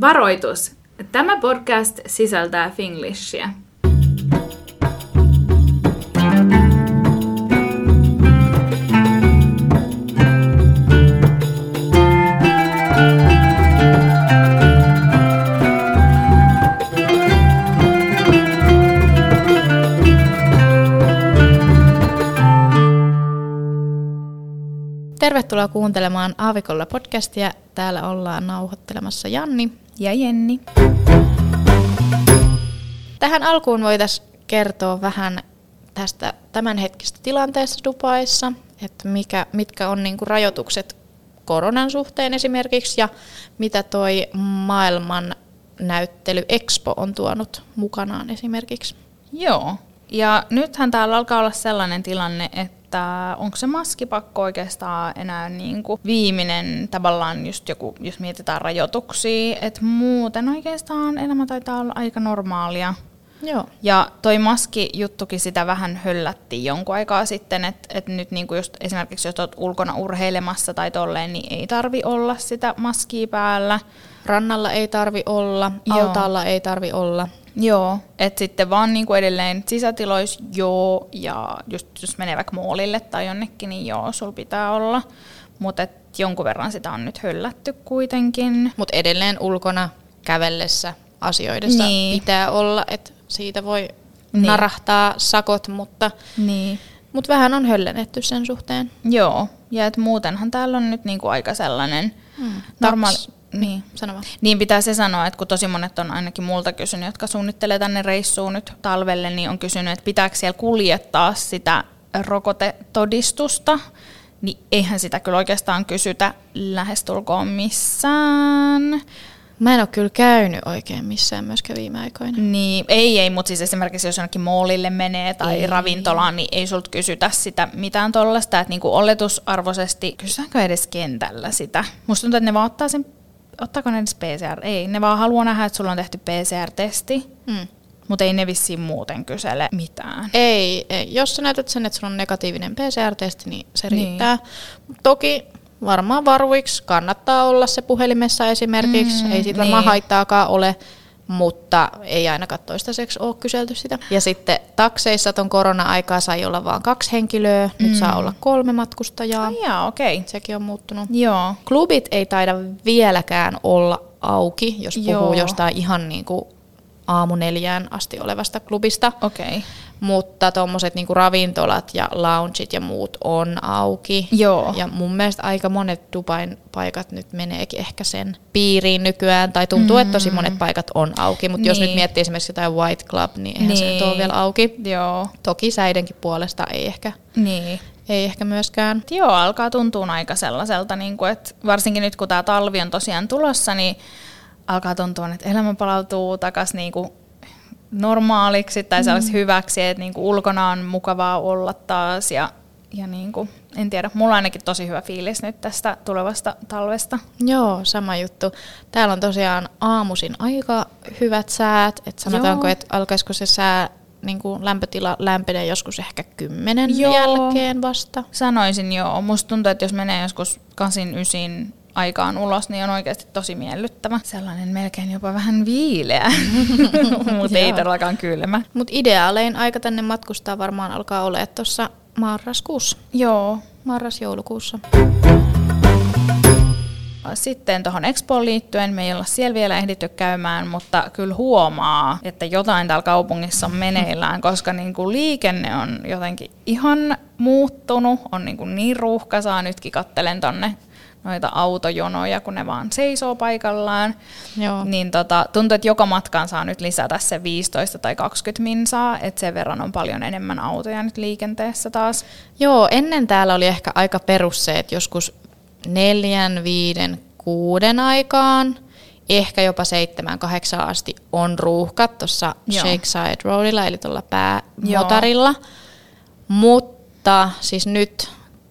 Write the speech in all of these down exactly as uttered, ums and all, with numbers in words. Varoitus. Tämä podcast sisältää finglishia. Tervetuloa kuuntelemaan Aavikolla podcastia. Täällä ollaan nauhoittelemassa Janni ja Jenni. Tähän alkuun voitaisiin kertoa vähän tästä tämänhetkisestä tilanteesta Dubaissa, että mikä, mitkä on niinku rajoitukset koronan suhteen esimerkiksi ja mitä toi maailman näyttely Expo on tuonut mukanaan esimerkiksi. Joo, ja nythän täällä alkaa olla sellainen tilanne, että Että onko se maskipakko oikeastaan enää niin kuin viimeinen tavallaan just joku, jos mietitään rajoituksia, että muuten oikeastaan elämä taitaa olla aika normaalia. Joo. Ja toi maskijuttukin sitä vähän höllättiin jonkun aikaa sitten, että et nyt niinku just esimerkiksi jos olet ulkona urheilemassa tai tolleen, niin ei tarvi olla sitä maskia päällä. Rannalla ei tarvi olla, altaalla ei tarvi olla. Joo, että sitten vaan niinku edelleen sisätiloissa joo, ja just jos menee vaikka moolille tai jonnekin, niin joo, sulla pitää olla. Mutta jonkun verran sitä on nyt höllätty kuitenkin. Mutta edelleen ulkona kävellessä asioidessa niin pitää olla, että siitä voi niin narahtaa sakot, mutta niin mut vähän on höllennetty sen suhteen. Joo, ja et muutenhan täällä on nyt niinku aika sellainen hmm. normaali... Niin. niin pitää se sanoa, että kun tosi monet on ainakin multa kysynyt, jotka suunnittelee tänne reissuun nyt talvelle, niin on kysynyt, että pitääkö siellä kuljettaa sitä rokotetodistusta, niin eihän sitä kyllä oikeastaan kysytä lähestulkoon missään. Mä en ole kyllä käynyt oikein missään myöskään viime aikoina. Niin, ei, ei, mutta siis esimerkiksi jos jonnekin moolille menee tai ei. ravintolaan, niin ei sulta kysytä sitä mitään tollaista, että niinku oletusarvoisesti kysytäänkö edes kentällä sitä. Musta tuntuu, että ne vaan ottaa sen. Ottaako ne edes P C R? Ei, ne vaan haluaa nähdä, että sulla on tehty P C R-testi, mm. mutta ei ne vissiin muuten kysele mitään. Ei, ei, jos sä näytät sen, että sulla on negatiivinen P C R-testi, niin se niin riittää. Toki varmaan varuiksi kannattaa olla se puhelimessa esimerkiksi, mm, ei siitä varmaan niin haittaakaan ole, mutta ei ainakaan toistaiseksi ole kyselty sitä. Ja sitten takseissa ton korona-aikaa sai olla vaan kaksi henkilöä, nyt mm. saa olla kolme matkustajaa. Oh, jaa, okei. Sekin on muuttunut. Joo. Klubit ei taida vieläkään olla auki, jos puhuu Joo. jostain ihan niinku aamu neljään asti olevasta klubista. Okei. Mutta tommoset niinku ravintolat ja loungeit ja muut on auki. Joo. Ja mun mielestä aika monet Dubain paikat nyt meneekin ehkä sen piiriin nykyään. Tai tuntuu, mm. että tosi monet paikat on auki. Mutta niin jos nyt miettii esimerkiksi jotain White Club, niin eihän niin se nyt ole vielä auki. Joo. Toki säidenkin puolesta ei ehkä, niin ei ehkä myöskään. Joo, alkaa tuntua aika sellaiselta, niinku, että varsinkin nyt kun tää talvi on tosiaan tulossa, niin alkaa tuntua, että elämä palautuu takaisin niinku normaaliksi tai sellaisiksi mm. hyväksi, että niinku ulkona on mukavaa olla taas. Ja, ja niinku, en tiedä, mulla on ainakin tosi hyvä fiilis nyt tästä tulevasta talvesta. Joo, sama juttu. Täällä on tosiaan aamuisin aika hyvät säät. Et sanotaanko, että alkaisiko se sää, niinku lämpötila lämpenee joskus ehkä kymmenen joo. jälkeen vasta? Sanoisin joo. Musta tuntuu, että jos menee joskus kasin, ysin aikaan ulos, niin on oikeasti tosi miellyttävä. Sellainen melkein jopa vähän viileä, mutta ei todellakaan kylmä. Mutta ideaalein aika tänne matkustaa varmaan alkaa olla tuossa marraskuussa. Joo. Marras-joulukuussa. Sitten tuohon Expoon liittyen, me ei olla siellä vielä ehditty käymään, mutta kyllä huomaa, että jotain täällä kaupungissa on meneillään, koska niinku liikenne on jotenkin ihan muuttunut, on niinku niin ruuhkaisaa. Nytkin katselen tonne noita autojonoja, kun ne vaan seisoo paikallaan, Joo. niin tota, tuntuu, että joka matkaan saa nyt lisätä se viisitoista tai kaksikymmentä minsaa, että sen verran on paljon enemmän autoja nyt liikenteessä taas. Joo, ennen täällä oli ehkä aika perus se, että joskus neljän, viiden, kuuden aikaan, ehkä jopa seitsemän, kahdeksan asti on ruuhkat tuossa Shakeside Roadilla, eli tuolla päämotarilla, Joo. mutta siis nyt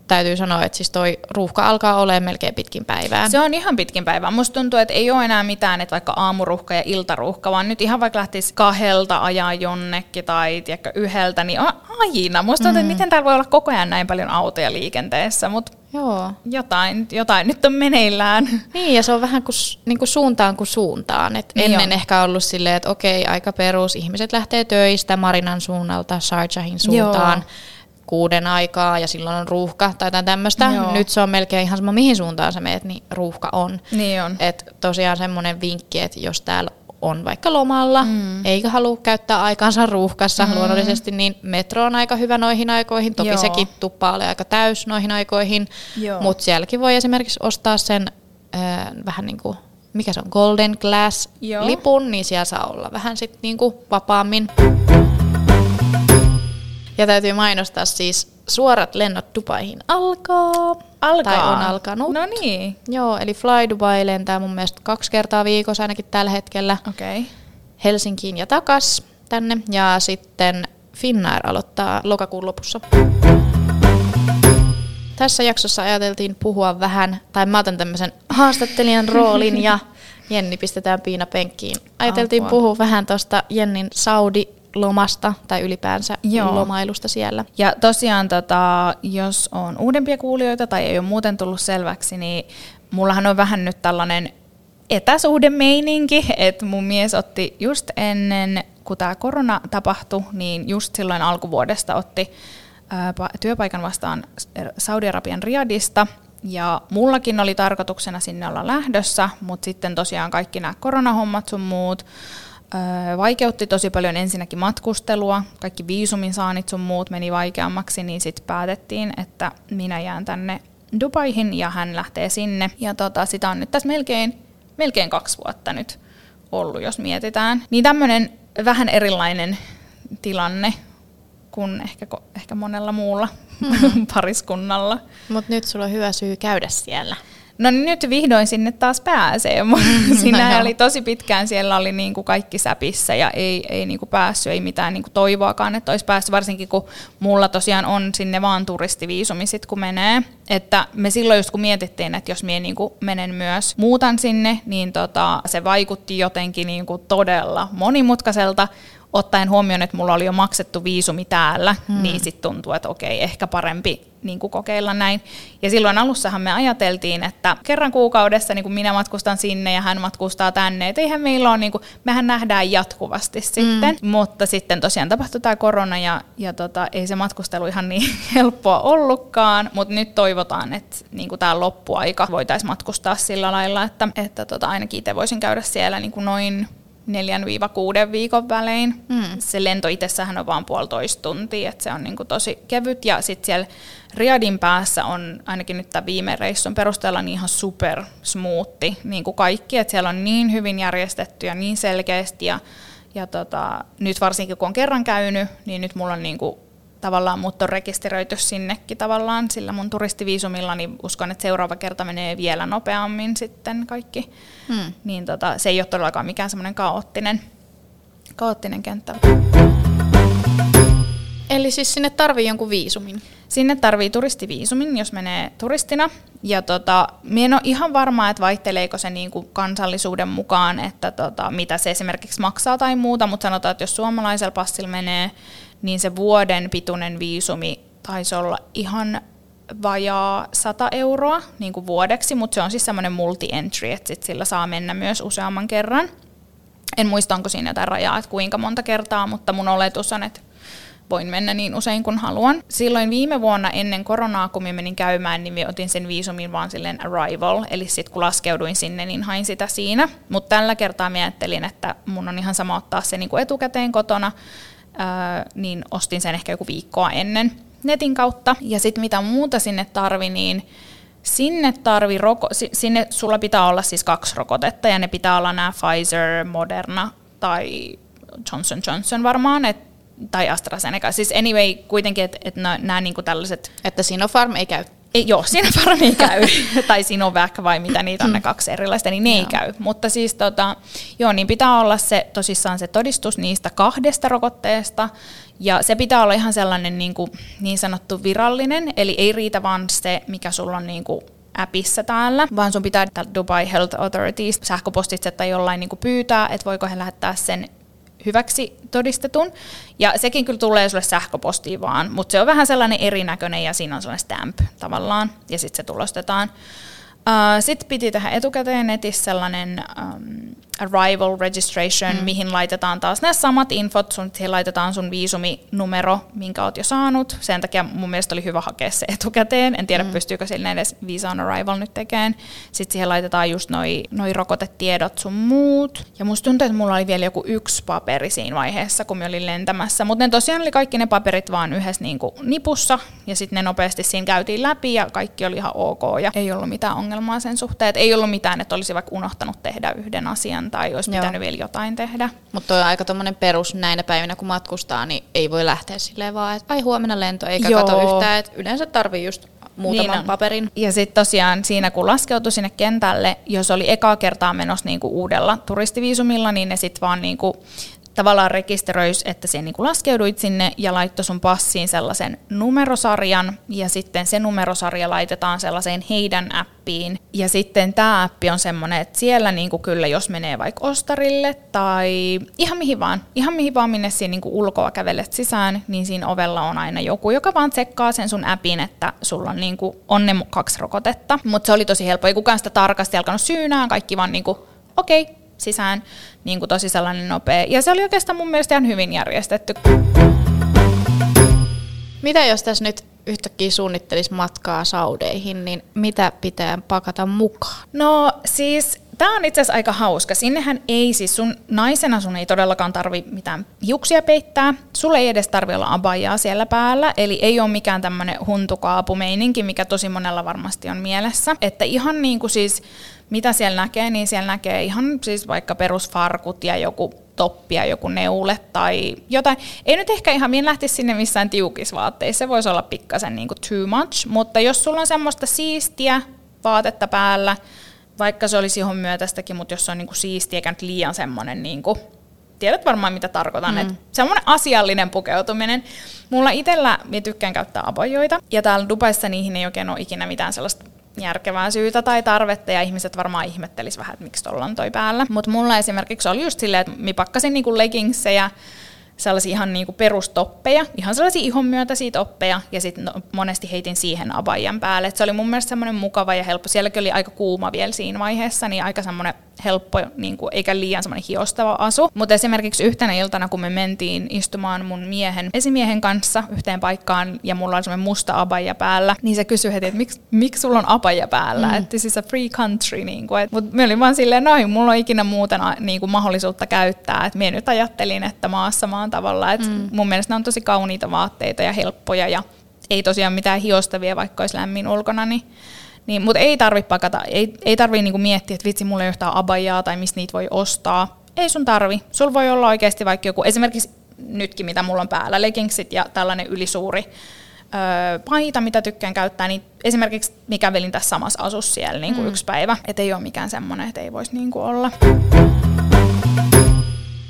täytyy sanoa, että siis toi ruuhka alkaa olemaan melkein pitkin päivää. Se on ihan pitkin päivää. Musta tuntuu, että ei ole enää mitään, että vaikka aamuruuhka ja iltaruuhka, vaan nyt ihan vaikka lähtisi kahdelta ajaa jonnekin tai tiedätkö, yhdeltä, niin aina. Musta tuntuu, mm. että miten täällä voi olla koko ajan näin paljon autoja liikenteessä, mutta Joo. Jotain, jotain nyt on meneillään. Niin, ja se on vähän kuin, niin kuin suuntaan kuin suuntaan. Et niin ennen jo. Ehkä ollut silleen, että okei, aika perus. Ihmiset lähtee töistä Marinan suunnalta, Sarjahin suuntaan. Joo. Kuuden aikaa ja silloin on ruuhka tai jotain tämmöistä. Joo. Nyt se on melkein ihan sama, mihin suuntaan sä meet, niin ruuhka on. Niin on. Et tosiaan semmoinen vinkki, että jos täällä on vaikka lomalla, mm. eikä halua käyttää aikaansa ruuhkassa mm. luonnollisesti, niin metro on aika hyvä noihin aikoihin. Toki Joo. sekin tuppaa ole aika täys noihin aikoihin, mutta sielläkin voi esimerkiksi ostaa sen äh, vähän niin kuin, mikä se on, Golden Glass lipun, niin siellä saa olla vähän sitten niin kuin vapaammin. Ja täytyy mainostaa siis, suorat lennot Dubaihin alkaa. Alkaa. Tai on alkanut. No niin. Joo, eli Fly Dubai lentää mun mielestä kaksi kertaa viikossa ainakin tällä hetkellä. Okei. Okay. Helsinkiin ja takas tänne. Ja sitten Finnair aloittaa lokakuun lopussa. Tässä jaksossa ajateltiin puhua vähän, tai mä otan tämmöisen haastattelijan roolin ja Jenni pistetään piina penkkiin. Ajateltiin Alkuun. puhua vähän tuosta Jennin Saudi lomasta tai ylipäänsä Joo. lomailusta siellä. Ja tosiaan, tota, jos on uudempia kuulijoita tai ei ole muuten tullut selväksi, niin mullahan on vähän nyt tällainen etäsuhdemeininki, että mun mies otti just ennen, kun tämä korona tapahtui, niin just silloin alkuvuodesta otti ää, työpaikan vastaan Saudi-Arabian Riyadista. Ja mullakin oli tarkoituksena sinne olla lähdössä, mutta sitten tosiaan kaikki nämä koronahommat sun muut, vaikeutti tosi paljon ensinnäkin matkustelua, kaikki viisumin saanit sun muut meni vaikeammaksi, niin sitten päätettiin, että minä jään tänne Dubaihin ja hän lähtee sinne. Ja tota, sitä on nyt tässä melkein, melkein kaksi vuotta nyt ollut, jos mietitään. Niin tämmöinen vähän erilainen tilanne kuin ehkä, ehkä monella muulla mm. pariskunnalla. Mutta nyt sulla on hyvä syy käydä siellä. No niin, nyt vihdoin sinne taas pääsee. Siinä no oli tosi pitkään, siellä oli niinku kaikki säpissä ja ei, ei niinku päässyt, ei mitään niinku toivoakaan, että olisi päässyt, varsinkin kun mulla tosiaan on sinne vaan turistiviisumi sit, kun menee. Että me silloin just kun mietittiin, että jos mie niinku menen myös muutan sinne, niin tota, se vaikutti jotenkin niinku todella monimutkaiselta. Ottaen huomioon, että mulla oli jo maksettu viisumi täällä, hmm. niin sitten tuntuu, että okei, ehkä parempi niin kuin kokeilla näin. Ja silloin alussahan me ajateltiin, että kerran kuukaudessa niin kuin minä matkustan sinne ja hän matkustaa tänne. Et eihän meillä ole, niin kuin, mehän nähdään jatkuvasti sitten. Hmm. Mutta sitten tosiaan tapahtui tämä korona ja, ja tota, ei se matkustelu ihan niin helppoa ollutkaan. Mutta nyt toivotaan, että niin kuin tämä loppuaika voitaisiin matkustaa sillä lailla, että, että tota, ainakin itse voisin käydä siellä niin kuin noin neljän kuuden viikon välein. Mm. Se lento itsessähän on vaan puolitoista tuntia, että se on niinku tosi kevyt. Ja sitten siellä Riyadin päässä on ainakin nyt tämän viime reissun perusteella niin ihan super smoothi, niin kuin kaikki. Et siellä on niin hyvin järjestetty ja niin selkeästi. Ja, ja tota, nyt varsinkin kun on kerran käynyt, niin nyt mulla on niinku, tavallaan mut on rekisteröity sinnekin tavallaan sillä mun turistiviisumilla, niin uskon, että seuraava kerta menee vielä nopeammin sitten kaikki. Hmm. Niin tota, se ei ole todellakaan mikään semmoinen kaoottinen, kaoottinen kenttä. Eli siis sinne tarvii jonkun viisumin? Sinne tarvii turistiviisumin, jos menee turistina. Ja tota, minä en ole ihan varma, että vaihteleeko se niinku kansallisuuden mukaan, että tota, mitä se esimerkiksi maksaa tai muuta, mutta sanotaan, että jos suomalaisella passilla menee, niin se vuoden pituinen viisumi taisi olla ihan vajaa sata euroa niin kuin vuodeksi, mutta se on siis semmoinen multi-entry, että sit sillä saa mennä myös useamman kerran. En muista, onko siinä jotain rajaa, että kuinka monta kertaa, mutta mun oletus on, että voin mennä niin usein kuin haluan. Silloin viime vuonna ennen koronaa, kun minä menin käymään, niin minä otin sen viisumin vaan silleen arrival, eli sitten kun laskeuduin sinne, niin hain sitä siinä. Mutta tällä kertaa minä ajattelin, että mun on ihan sama ottaa se niin kuin etukäteen kotona, Öö, niin ostin sen ehkä joku viikkoa ennen netin kautta. Ja sitten mitä muuta sinne tarvi, niin sinne tarvi, roko- sinne sulla pitää olla siis kaksi rokotetta, ja ne pitää olla nämä Pfizer, Moderna tai Johnson Johnson varmaan, et, tai AstraZeneca. Siis anyway, kuitenkin, että et nämä niinku tällaiset... Että Sinopharm ei käy. Ei, joo, Sinopharm ei käy, tai Sinovac vai mitä niitä on ne kaksi erilaista, niin ne joo. ei käy. Mutta siis tota, joo, niin pitää olla se, tosissaan se todistus niistä kahdesta rokotteesta, ja se pitää olla ihan sellainen niin, kuin, niin sanottu virallinen, eli ei riitä vaan se, mikä sulla on niin kuin appissa täällä, vaan sun pitää Dubai Health Authorities sähköpostitse tai jollain niin kuin pyytää, että voiko he lähettää sen hyväksi todistetun. Ja sekin kyllä tulee sulle sähköpostiin vaan, mutta se on vähän sellainen erinäköinen ja siinä on sellainen stamp tavallaan ja sitten se tulostetaan. Uh, sitten piti tähän etukäteen netissä sellainen um, arrival registration, mm. mihin laitetaan taas nämä samat infot, sun, siihen laitetaan sun viisuminumero, minkä oot jo saanut. Sen takia mun mielestä oli hyvä hakea se etukäteen. En tiedä, mm. pystyykö sille edes visa on arrival nyt tekemään. Sitten siihen laitetaan just noi, noi rokotetiedot sun muut. Ja musta tuntuu, että mulla oli vielä joku yksi paperi siinä vaiheessa, kun me olin lentämässä. Mutta ne tosiaan oli kaikki ne paperit vaan yhdessä niinku nipussa. Ja sitten ne nopeasti siinä käytiin läpi ja kaikki oli ihan ok ja ei ollut mitään ongelmaa. Sen suhteen, että ei ollut mitään, että olisi vaikka unohtanut tehdä yhden asian tai olisi Joo. pitänyt vielä jotain tehdä. Mutta on aika tommonen perus näinä päivinä, kun matkustaa, niin ei voi lähteä silleen vaan, että ai huomenna lento, eikä Joo. kato yhtään, että yleensä tarvii just muutaman niin paperin. Ja sitten tosiaan siinä, kun laskeutui sinne kentälle, jos oli ekaa kertaa menossa niinku uudella turistiviisumilla, niin ne sitten vaan niinku tavallaan rekisteröisi, että sinä niinku laskeuduit sinne ja laittoi sun passiin sellaisen numerosarjan ja sitten se numerosarja laitetaan sellaiseen heidän appiin. Ja sitten tämä appi on semmoinen, että siellä niinku kyllä jos menee vaikka ostarille tai ihan mihin vaan, ihan mihin vaan minne siinä niinku ulkoa kävelet sisään, niin siinä ovella on aina joku, joka vaan tsekkaa sen sun appin, että sulla on, niinku, on ne kaksi rokotetta. Mutta se oli tosi helppo, ei kukaan sitä tarkasti alkanut syynään, kaikki vaan niinku, okei. Okay. sisään, niin kuin tosi sellainen nopea. Ja se oli oikeastaan mun mielestä ihan hyvin järjestetty. Mitä jos tässä nyt yhtäkkiä suunnittelisi matkaa Saudeihin, niin mitä pitää pakata mukaan? No siis, tää on itse asiassa aika hauska. Sinnehän ei siis, sun naisena sun ei todellakaan tarvi mitään hiuksia peittää. Sulle ei edes tarvi olla abajaa siellä päällä, eli ei ole mikään tämmönen huntukaapumeininki, mikä tosi monella varmasti on mielessä. Että ihan niinku siis, mitä siellä näkee, niin siellä näkee ihan siis vaikka perusfarkut ja joku toppi ja joku neule tai jotain. Ei nyt ehkä ihan, minä lähtisi sinne missään tiukisvaatteissa, se voisi olla pikkasen niinku too much, mutta jos sulla on semmoista siistiä vaatetta päällä, vaikka se olisi johon myötästäkin, mutta jos se on niinku siistiä, eikä nyt liian semmoinen, niinku, tiedät varmaan mitä tarkoitan, mm. että semmoinen asiallinen pukeutuminen. Mulla itsellä, minä tykkään käyttää abajoita, ja täällä Dubaissa niihin ei oikein ole ikinä mitään sellaista järkevää syytä tai tarvetta, ja ihmiset varmaan ihmettelis vähän, että miksi tuolla on toi päällä. Mutta mulla esimerkiksi oli just silleen, että minä pakkasin niinku leggingsejä, sellaisia ihan niinku perustoppeja, ihan sellaisia ihon myötäisiä toppeja, ja sitten no, monesti heitin siihen abaijan päälle. Et se oli mun mielestä semmoinen mukava ja helppo. Sielläkin oli aika kuuma vielä siinä vaiheessa, niin aika semmoinen helppo, niinku, eikä liian semmoinen hiostava asu. Mutta esimerkiksi yhtenä iltana, kun me mentiin istumaan mun miehen, esimiehen kanssa yhteen paikkaan, ja mulla oli semmoinen musta abaija päällä, niin se kysyi heti, että miksi miks sulla on abaija päällä, mm. että this is a free country. Niinku. Mutta me olin vaan silleen, noin, mulla on ikinä muuten niinku, mahdollisuutta käyttää, että minä nyt ajattelin, että maassa maan tavallaan, että mm. mun mielestä on tosi kauniita vaatteita ja helppoja ja ei tosiaan mitään hiostavia, vaikka olisi lämmin ulkona, niin, niin, mutta ei tarvitse pakata, ei, ei tarvitse niinku miettiä, että vitsi, mulla ei yhtään abajaa tai mistä niitä voi ostaa. Ei sun tarvi. Sulla voi olla oikeasti vaikka joku, esimerkiksi nytkin mitä mulla on päällä, leggingsit ja tällainen ylisuuri öö, paita, mitä tykkään käyttää, niin esimerkiksi mä kävelin tässä samassa asussa siellä niinku mm. yksi päivä, et ei ole mikään semmoinen, että ei voisi niinku olla.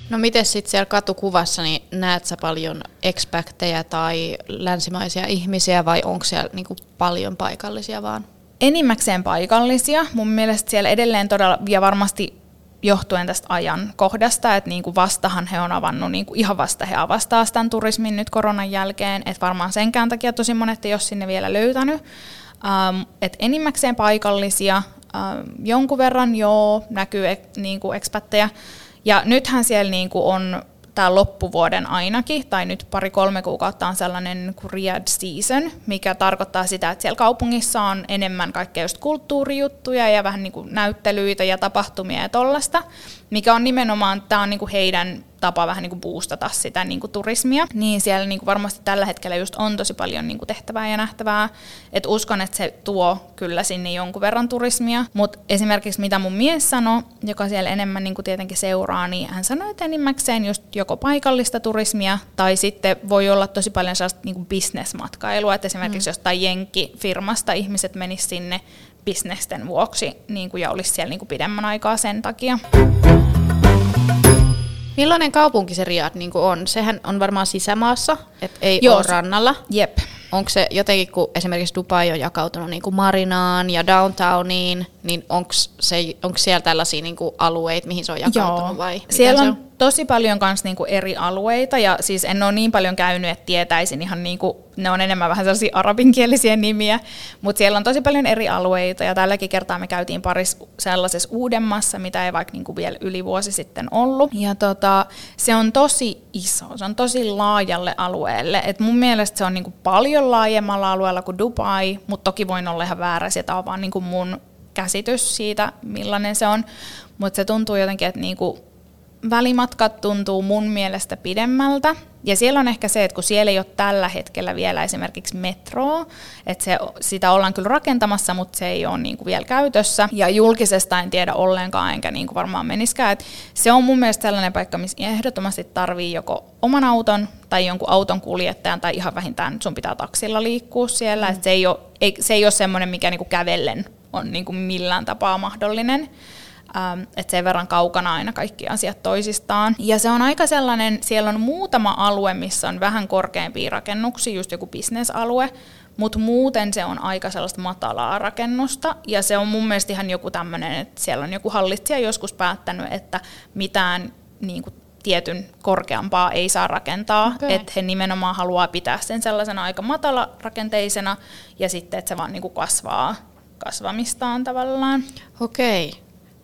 No miten sitten siellä katukuvassa, niin näet sä paljon expatteja tai länsimaisia ihmisiä vai onko siellä niinku paljon paikallisia vaan? Enimmäkseen paikallisia. Mun mielestä siellä edelleen todella, ja varmasti johtuen tästä ajan kohdasta, että niinku vastahan he on avannut, niinku ihan vasta he avastaa tämän turismin nyt koronan jälkeen, että varmaan senkään takia tosi monet ei ole sinne vielä löytänyt. Ähm, et enimmäkseen paikallisia, ähm, jonkun verran joo, näkyy ek, niinku expatteja. Ja nythän siellä niinku on tämä loppuvuoden ainakin, tai nyt pari-kolme kuukautta on sellainen kuin Riyadh season, mikä tarkoittaa sitä, että siellä kaupungissa on enemmän kaikkea just kulttuurijuttuja ja vähän niinku näyttelyitä ja tapahtumia ja tollaista, mikä on nimenomaan, tämä on niinku heidän tapa vähän niinku boostata sitä niinku turismia, niin siellä niinku varmasti tällä hetkellä just on tosi paljon niinku tehtävää ja nähtävää, että uskon, että se tuo kyllä sinne jonkun verran turismia, mutta esimerkiksi mitä mun mies sanoi, joka siellä enemmän niinku tietenkin seuraa, niin hän sanoi, että enimmäkseen just joko paikallista turismia tai sitten voi olla tosi paljon sellaista niinku bisnesmatkailua, että esimerkiksi mm. jostain jenkkifirmasta ihmiset menis sinne bisnesten vuoksi niinku, ja olisi siellä niinku pidemmän aikaa sen takia. Millainen kaupunki se Riyadh niin kuin on? Sehän on varmaan sisämaassa, että ei Joo, ole rannalla. Jep. Onko se jotenkin, kun esimerkiksi Dubai on jakautunut niin kuin Marinaan ja Downtowniin, niin onko siellä tällaisia niin kuin alueita, mihin se on jakautunut Joo. vai? Siellä on, on tosi paljon kans niinku eri alueita, ja siis en ole niin paljon käynyt, että tietäisin ihan niinku, ne on enemmän vähän sellaisia arabinkielisiä nimiä, mutta siellä on tosi paljon eri alueita, ja tälläkin kertaa me käytiin parissa sellaisessa uudemmassa, mitä ei vaikka niinku vielä yli vuosi sitten ollut, ja tota, se on tosi iso, se on tosi laajalle alueelle, et mun mielestä se on niinku paljon laajemmalla alueella kuin Dubai, mutta toki voin olla ihan väärä, se on vaan niinku mun käsitys siitä, millainen se on, mutta se tuntuu jotenkin, että niinku välimatkat tuntuu mun mielestä pidemmältä, ja siellä on ehkä se, että kun siellä ei ole tällä hetkellä vielä esimerkiksi metroa, että se, sitä ollaan kyllä rakentamassa, mutta se ei ole niin kuin vielä käytössä, ja julkisesta en tiedä ollenkaan, enkä niin kuin varmaan meniskään, että se on mun mielestä sellainen paikka, missä ehdottomasti tarvii joko oman auton tai jonkun auton kuljettajan, tai ihan vähintään sun pitää taksilla liikkua siellä, että se ei ole, ei, se ei ole semmoinen, mikä niin kuin kävellen on niin kuin millään tapaa mahdollinen. Ähm, että sen verran kaukana aina kaikki asiat toisistaan. Ja se on aika sellainen, siellä on muutama alue, missä on vähän korkeampia rakennuksia, just joku bisnesalue, mutta muuten se on aika sellaista matalaa rakennusta, ja se on mun mielestä ihan joku tämmöinen, että siellä on joku hallitsija joskus päättänyt, että mitään niin kuin tietyn korkeampaa ei saa rakentaa, okay. Että he nimenomaan haluaa pitää sen sellaisena aika matalarakenteisena, ja sitten, että se vaan niin kuin kasvaa kasvamistaan tavallaan. Okei. Okay.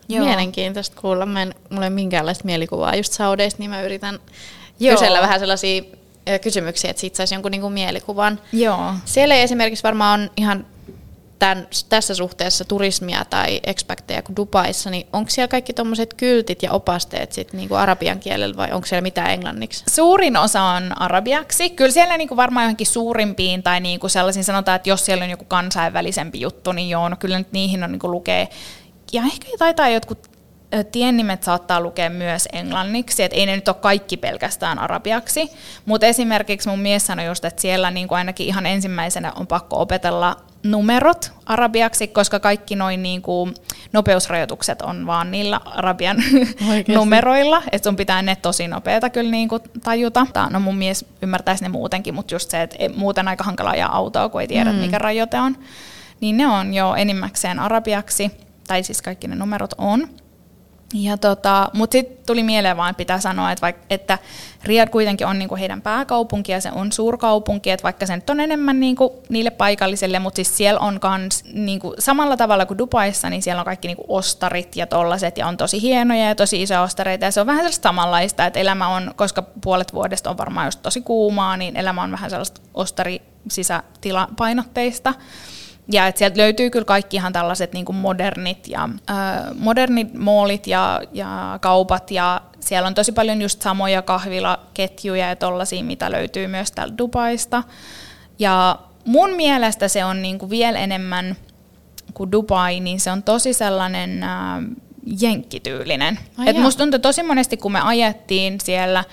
Joo. Mielenkiintoista kuulla. Mä en, mulla ei ole minkäänlaista mielikuvaa just saudeista, niin mä yritän Joo. kysellä vähän sellaisia kysymyksiä, että siitä saisi jonkun niinku mielikuvan. Joo. Siellä ei esimerkiksi varmaan on ihan tämän, tässä suhteessa turismia tai expatteja kuin Dubaissa, niin onko siellä kaikki tuommoiset kyltit ja opasteet sit niinku arabian kielellä, vai onko siellä mitään englanniksi? Suurin osa on arabiaksi. Kyllä siellä niinku varmaan johonkin suurimpiin tai niinku sellaisiin sanotaan, että jos siellä on joku kansainvälisempi juttu, niin joo, no kyllä nyt niihin on niinku lukee. Ja ehkä taitaa jotkut tiennimet saattaa lukea myös englanniksi, että ei ne nyt ole kaikki pelkästään arabiaksi, mutta esimerkiksi mun mies sanoi just, että siellä niin kuin ainakin ihan ensimmäisenä on pakko opetella numerot arabiaksi, koska kaikki noin niin kuin nopeusrajoitukset on vaan niillä arabian numeroilla, että sun pitää ne tosi nopeata kyllä niin kuin tajuta. No mun mies ymmärtäisi ne muutenkin, mutta just se, että muuten aika hankala ajaa autoa, kun ei tiedä mm. mikä rajoite on, niin ne on jo enimmäkseen arabiaksi. Tai siis kaikki ne numerot on. Tota, mutta sitten tuli mieleen vaan, pitää sanoa, että, vaik, että Riyadh kuitenkin on niinku heidän pääkaupunki ja se on suurkaupunki, että vaikka se nyt on enemmän niinku niille paikallisille, mutta siis siellä on kans niinku, samalla tavalla kuin Dubaissa, niin siellä on kaikki niinku ostarit ja tollaset, ja on tosi hienoja ja tosi isoja ostareita, ja se on vähän sellaista samanlaista, että elämä on, koska puolet vuodesta on varmaan just tosi kuumaa, niin elämä on vähän sellaista ostarisisätilapainotteista. Ja että sieltä löytyy kyllä kaikki ihan tällaiset niin kuin modernit, ja, äh, modernit mallit ja, ja kaupat, ja siellä on tosi paljon just samoja kahvilaketjuja ja tollaisia, mitä löytyy myös täältä Dubaista. Ja mun mielestä se on niin kuin vielä enemmän kuin Dubai, niin se on tosi sellainen äh, jenkkityylinen. Oh, että musta tuntuu tosi monesti, kun me ajettiin siellä,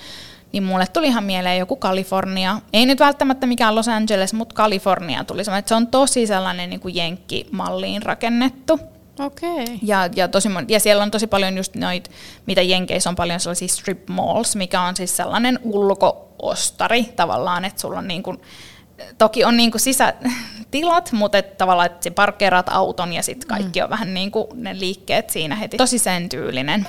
niin mulle tuli ihan mieleen joku Kalifornia. Ei nyt välttämättä mikään Los Angeles, mutta Kalifornia tuli semmoinen. Se on tosi sellainen niin kuin jenkkimalliin rakennettu. Okei. Okay. Ja, ja, tosi, ja siellä on tosi paljon just noita, mitä jenkeissä on paljon sellaisia strip malls, mikä on siis sellainen ulkoostari tavallaan, että sulla on niin kuin, toki on niin kuin sisätilat, mutta et tavallaan et parkkeeraat auton ja sitten kaikki mm. on vähän niin kuin ne liikkeet siinä heti. Tosi sen tyylinen.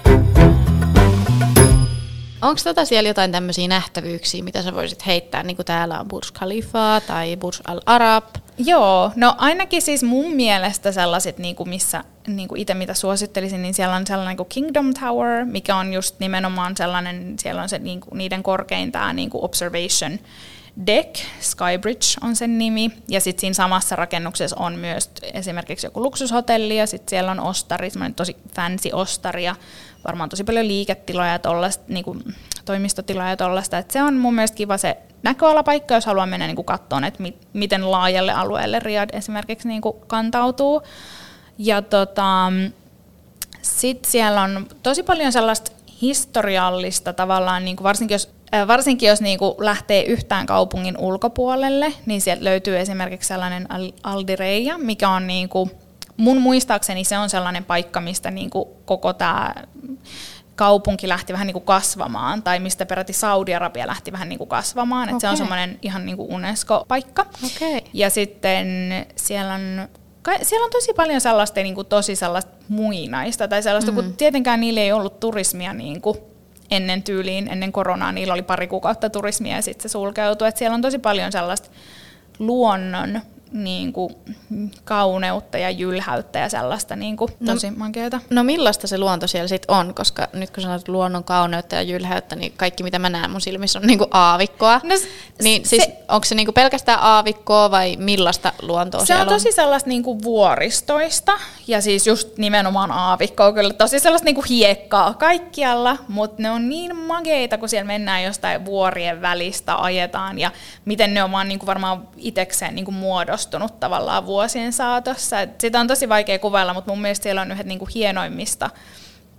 Onko tota siellä jotain tämmöisiä nähtävyyksiä, mitä sä voisit heittää, niin kuin täällä on Burj Khalifa tai Burj Al Arab? Joo, no ainakin siis mun mielestä sellaiset, niin kuin missä niin kuin itse mitä suosittelisin, niin siellä on sellainen kuin Kingdom Tower, mikä on just nimenomaan sellainen, siellä on se niin kuin, niiden korkein tämä niin kuin observation deck, Skybridge on sen nimi, ja sitten siinä samassa rakennuksessa on myös esimerkiksi joku luksushotelli, ja sitten siellä on ostari, semmoinen tosi fancy ostari, ja varmaan tosi paljon liiketiloja ja tollaista, niin kuin toimistotiloja ja tollaista, että se on mun mielestä kiva se näköalapaikka, jos haluaa mennä niin kuin katsomaan, että mi- miten laajalle alueelle Riyadh esimerkiksi niin kuin kantautuu, ja tota, sitten siellä on tosi paljon sellaista historiallista tavallaan, niin kuin varsinkin jos Varsinkin jos niinku lähtee yhtään kaupungin ulkopuolelle, niin sieltä löytyy esimerkiksi sellainen Alde-Reija, mikä on niinku, mun muistaakseni se on sellainen paikka, mistä niinku koko tämä kaupunki lähti vähän niinku kasvamaan, tai mistä peräti Saudi-Arabia lähti vähän niinku kasvamaan. Okay. Et se on semmoinen ihan niinku UNESCO-paikka. Okay. Ja sitten siellä on... Siellä on tosi paljon sellaista, niinku tosi sellaista muinaista, tai sellaista, mm. kun tietenkään niillä ei ollut turismia... Niinku, ennen tyyliin, ennen koronaa, niillä oli pari kuukautta turismia ja sitten se sulkeutui. Et siellä on tosi paljon sellaista luonnon niin kuin, kauneutta ja jylhäyttä ja sellaista niin kuin, tosi no, makeata. No millaista se luonto siellä sitten on? Koska nyt kun sanot luonnon kauneutta ja jylhäyttä, niin kaikki mitä mä näen mun silmissä on niin kuin aavikkoa. No, niin, se, siis, onko se niin kuin pelkästään aavikkoa vai millaista luontoa siellä on? Se on tosi sellaista niin kuin vuoristoista ja siis just nimenomaan aavikkoa. Kyllä tosi sellaista niin kuin hiekkaa kaikkialla, mutta ne on niin makeita, kun siellä mennään jostain vuorien välistä, ajetaan ja miten ne on vaan niin kuin varmaan itsekseen niin kuin muodostunut tavallaan vuosien saatossa. Et sitä on tosi vaikea kuvailla, mutta mun mielestä siellä on yhdet niinku hienoimmista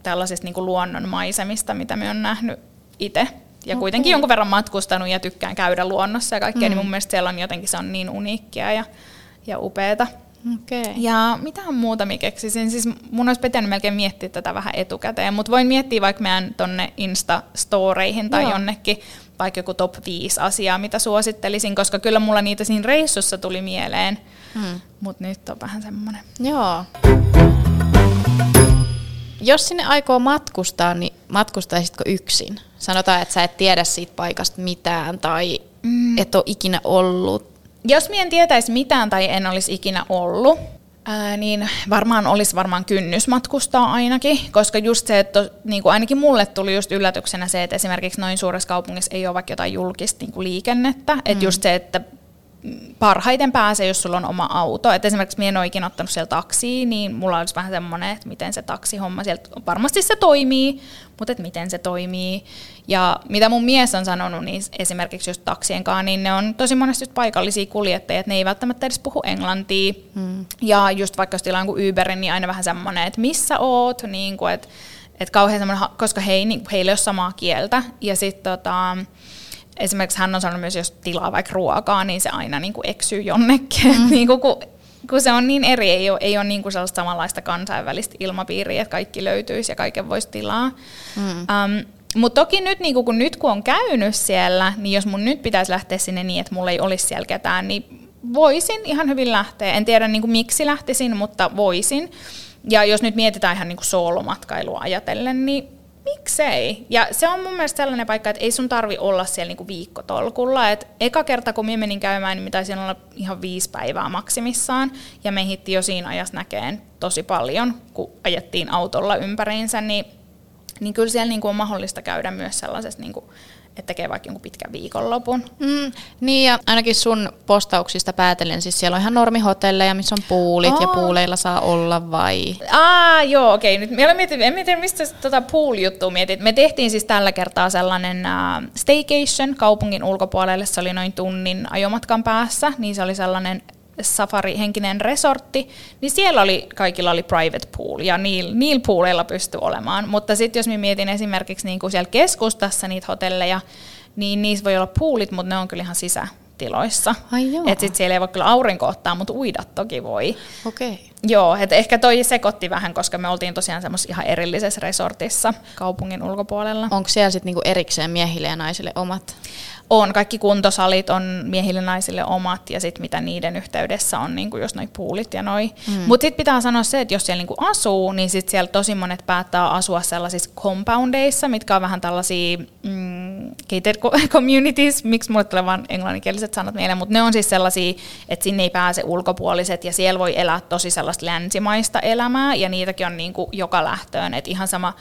tällaisista niinku luonnonmaisemista, mitä me on nähnyt itse. Ja kuitenkin jonkun verran matkustanut ja tykkään käydä luonnossa ja kaikkea, mm. niin mun mielestä siellä on jotenkin, se on niin uniikkia ja, ja upeata. Okay. Ja mitähän muuta mä keksisin? Siis mun olisi pitänyt melkein miettiä tätä vähän etukäteen, mutta voin miettiä vaikka meidän tonne Insta-storeihin tai no. jonnekin, vaikka joku top viisi asiaa, mitä suosittelisin, koska kyllä mulla niitä siinä reissussa tuli mieleen, hmm. mutta nyt on vähän semmoinen. Joo. Jos sinne aikoo matkustaa, niin matkustaisitko yksin? Sanotaan, että sä et tiedä siitä paikasta mitään tai mm. et ole ikinä ollut. Jos mä en tietäisi mitään tai en olisi ikinä ollut, Ää, niin varmaan olisi varmaan kynnys matkustaa ainakin, koska just se, että niin kuin ainakin mulle tuli just yllätyksenä se, että esimerkiksi noin suuressa kaupungissa ei ole vaikka jotain julkista niin kuin liikennettä, että mm. just se, että parhaiten pääsee, jos sulla on oma auto, että esimerkiksi minä en ole ikinä ottanut siellä taksia, niin mulla olisi vähän semmoinen, että miten se taksihomma sieltä, varmasti se toimii, mutta että miten se toimii, ja mitä mun mies on sanonut, niin esimerkiksi just taksienkaan, niin ne on tosi monesti just paikallisia kuljettajia, että ne ei välttämättä edes puhu englantia, hmm. ja just vaikka jos tilaan kuin Uberin, niin aina vähän semmoinen, että missä oot, niin kuin, että, että kauhean semmoinen, koska he ei, niin, heillä ei ole samaa kieltä, ja sitten tota, esimerkiksi hän on sanonut myös, jos tilaa vaikka ruokaa, niin se aina niin kuin eksyy jonnekin, mm. niin kuin, kun, kun se on niin eri, ei ole, ei ole niin kuin sellaista samanlaista kansainvälistä ilmapiiriä, että kaikki löytyisi ja kaiken voisi tilaa. Mm. Um, Mutta toki nyt, niin kun, kun nyt kun on käynyt siellä, niin jos mun nyt pitäisi lähteä sinne niin, että mulla ei olisi siellä ketään, niin voisin ihan hyvin lähteä. En tiedä niin kuin miksi lähtisin, mutta voisin. Ja jos nyt mietitään ihan niin kuin soolomatkailua ajatellen, niin miksei? Ja se on mun mielestä sellainen paikka, että ei sun tarvi olla siellä niinku viikkotolkulla. Et eka kerta, kun minä menin käymään, niin mä taisin olla ihan viisi päivää maksimissaan. Ja me hitti jo siinä ajassa näkeen tosi paljon, kun ajettiin autolla ympäriinsä. Niin, niin kyllä siellä niinku on mahdollista käydä myös sellaisessa, niinku, että tekee vaikka jonkun pitkän viikonlopun. Mm, niin ja ainakin sun postauksista päätellen, siis siellä on ihan normihotelleja, missä on puulit oh. ja puuleilla saa olla vai? Ah, joo, okei. Nyt me mietin, en tiedä, mistä tuota pool-juttua mietit. Me tehtiin siis tällä kertaa sellainen uh, staycation kaupungin ulkopuolelle. Se oli noin tunnin ajomatkan päässä, niin se oli sellainen safari-henkinen resortti, niin siellä oli, kaikilla oli private pool, ja niillä niil pooleilla pystyi olemaan. Mutta sitten jos mietin esimerkiksi niin kuin siellä keskustassa niitä hotelleja, niin niissä voi olla poolit, mutta ne on kyllä ihan sisätiloissa. Että sitten siellä ei voi kyllä aurinko ottaa, mutta uidat toki voi. Okay. Joo, että ehkä toi sekoitti vähän, koska me oltiin tosiaan semmoisessa ihan erillisessä resortissa kaupungin ulkopuolella. Onko siellä sitten niinku erikseen miehille ja naisille omat? On, kaikki kuntosalit on miehille ja naisille omat ja sitten mitä niiden yhteydessä on, niin just noi puulit ja noi. Mm. Mutta sitten pitää sanoa se, että jos siellä niinku asuu, niin sitten siellä tosi monet päättää asua sellaisissa compoundeissa, mitkä on vähän tällaisia mm, gated communities, miksi mulle tulee vaan englanninkieliset sanat mieleen, mutta ne on siis sellaisia, että sinne ei pääse ulkopuoliset ja siellä voi elää tosi sellaista länsimaista elämää ja niitäkin on niinku joka lähtöön, että ihan sama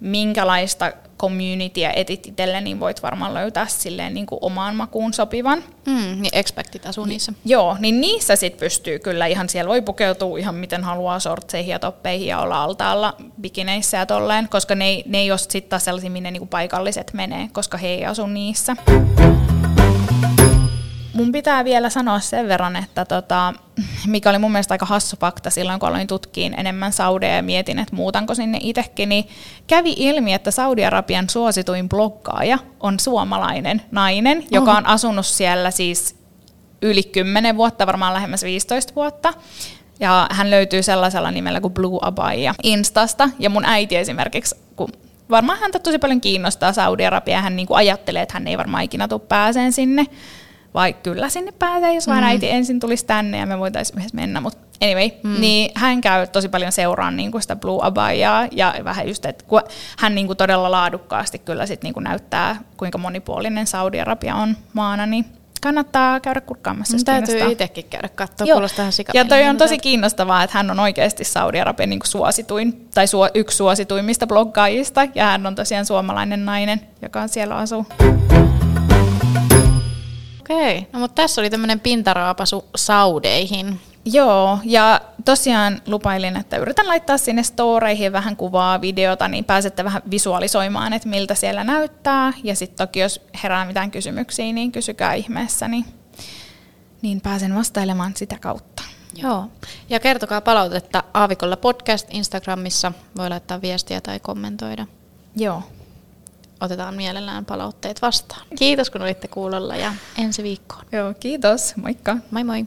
minkälaista communityä etit itselle, niin voit varmaan löytää silleen niin kuin omaan makuun sopivan. Mm, niin expectit asuu niissä. Ni, joo, niin niissä sitten pystyy kyllä ihan, siellä voi pukeutua ihan miten haluaa sortseihin ja toppeihin ja olla altaalla bikineissä ja tolleen, koska ne, ne ei ole sitten taas sellaisia, minne niin kuin paikalliset menee, koska he ei asu niissä. Mun pitää vielä sanoa sen verran, että tota, mikä oli mun mielestä aika hassu fakta silloin, kun aloin tutkiin enemmän Saudia ja mietin, että muutanko sinne itsekin, niin kävi ilmi, että Saudi-Arabian suosituin bloggaaja on suomalainen nainen, joka on asunut siellä siis yli kymmenen vuotta, varmaan lähemmäs viisitoista vuotta. Ja hän löytyy sellaisella nimellä kuin Blue Abaya Instasta, ja mun äiti esimerkiksi, kun varmaan häntä tosi paljon kiinnostaa Saudi-Arabia, hän niin kuin ajattelee, että hän ei varmaan ikinä tule pääseen sinne. Vai kyllä sinne pääsee, jos vain mm. äiti ensin tulisi tänne ja me voitaisiin yhdessä mennä, mutta Anyway, mm. niin hän käy tosi paljon seuraan niinku sitä Blue Abayaa ja vähän just, että hän niinku todella laadukkaasti kyllä sit niinku näyttää, kuinka monipuolinen Saudi-Arabia on maana, niin kannattaa käydä kurkkaamassa. No, täytyy itsekin käydä katsoa, kuulostaa ihan sikaminen. Ja toi on tosi kiinnostavaa, että hän on oikeasti Saudi-Arabian niinku suosituin, tai suo, yksi suosituimmista bloggaajista, ja hän on tosiaan suomalainen nainen, joka siellä asuu. Okei, okay. No mutta tässä oli tämmöinen pintaraapasu saudeihin. Joo, ja tosiaan lupailin, että yritän laittaa sinne storeihin vähän kuvaa, videota, niin pääsette vähän visualisoimaan, että miltä siellä näyttää. Ja sitten toki, jos herää mitään kysymyksiä, niin kysykää ihmeessä, niin, niin pääsen vastailemaan sitä kautta. Joo, ja kertokaa palautetta Aavikolla podcast Instagramissa. Voi laittaa viestiä tai kommentoida. Joo. Otetaan mielellään palautteet vastaan. Kiitos, kun olitte kuulolla ja ensi viikkoon. Joo, kiitos. Moikka. Moi moi.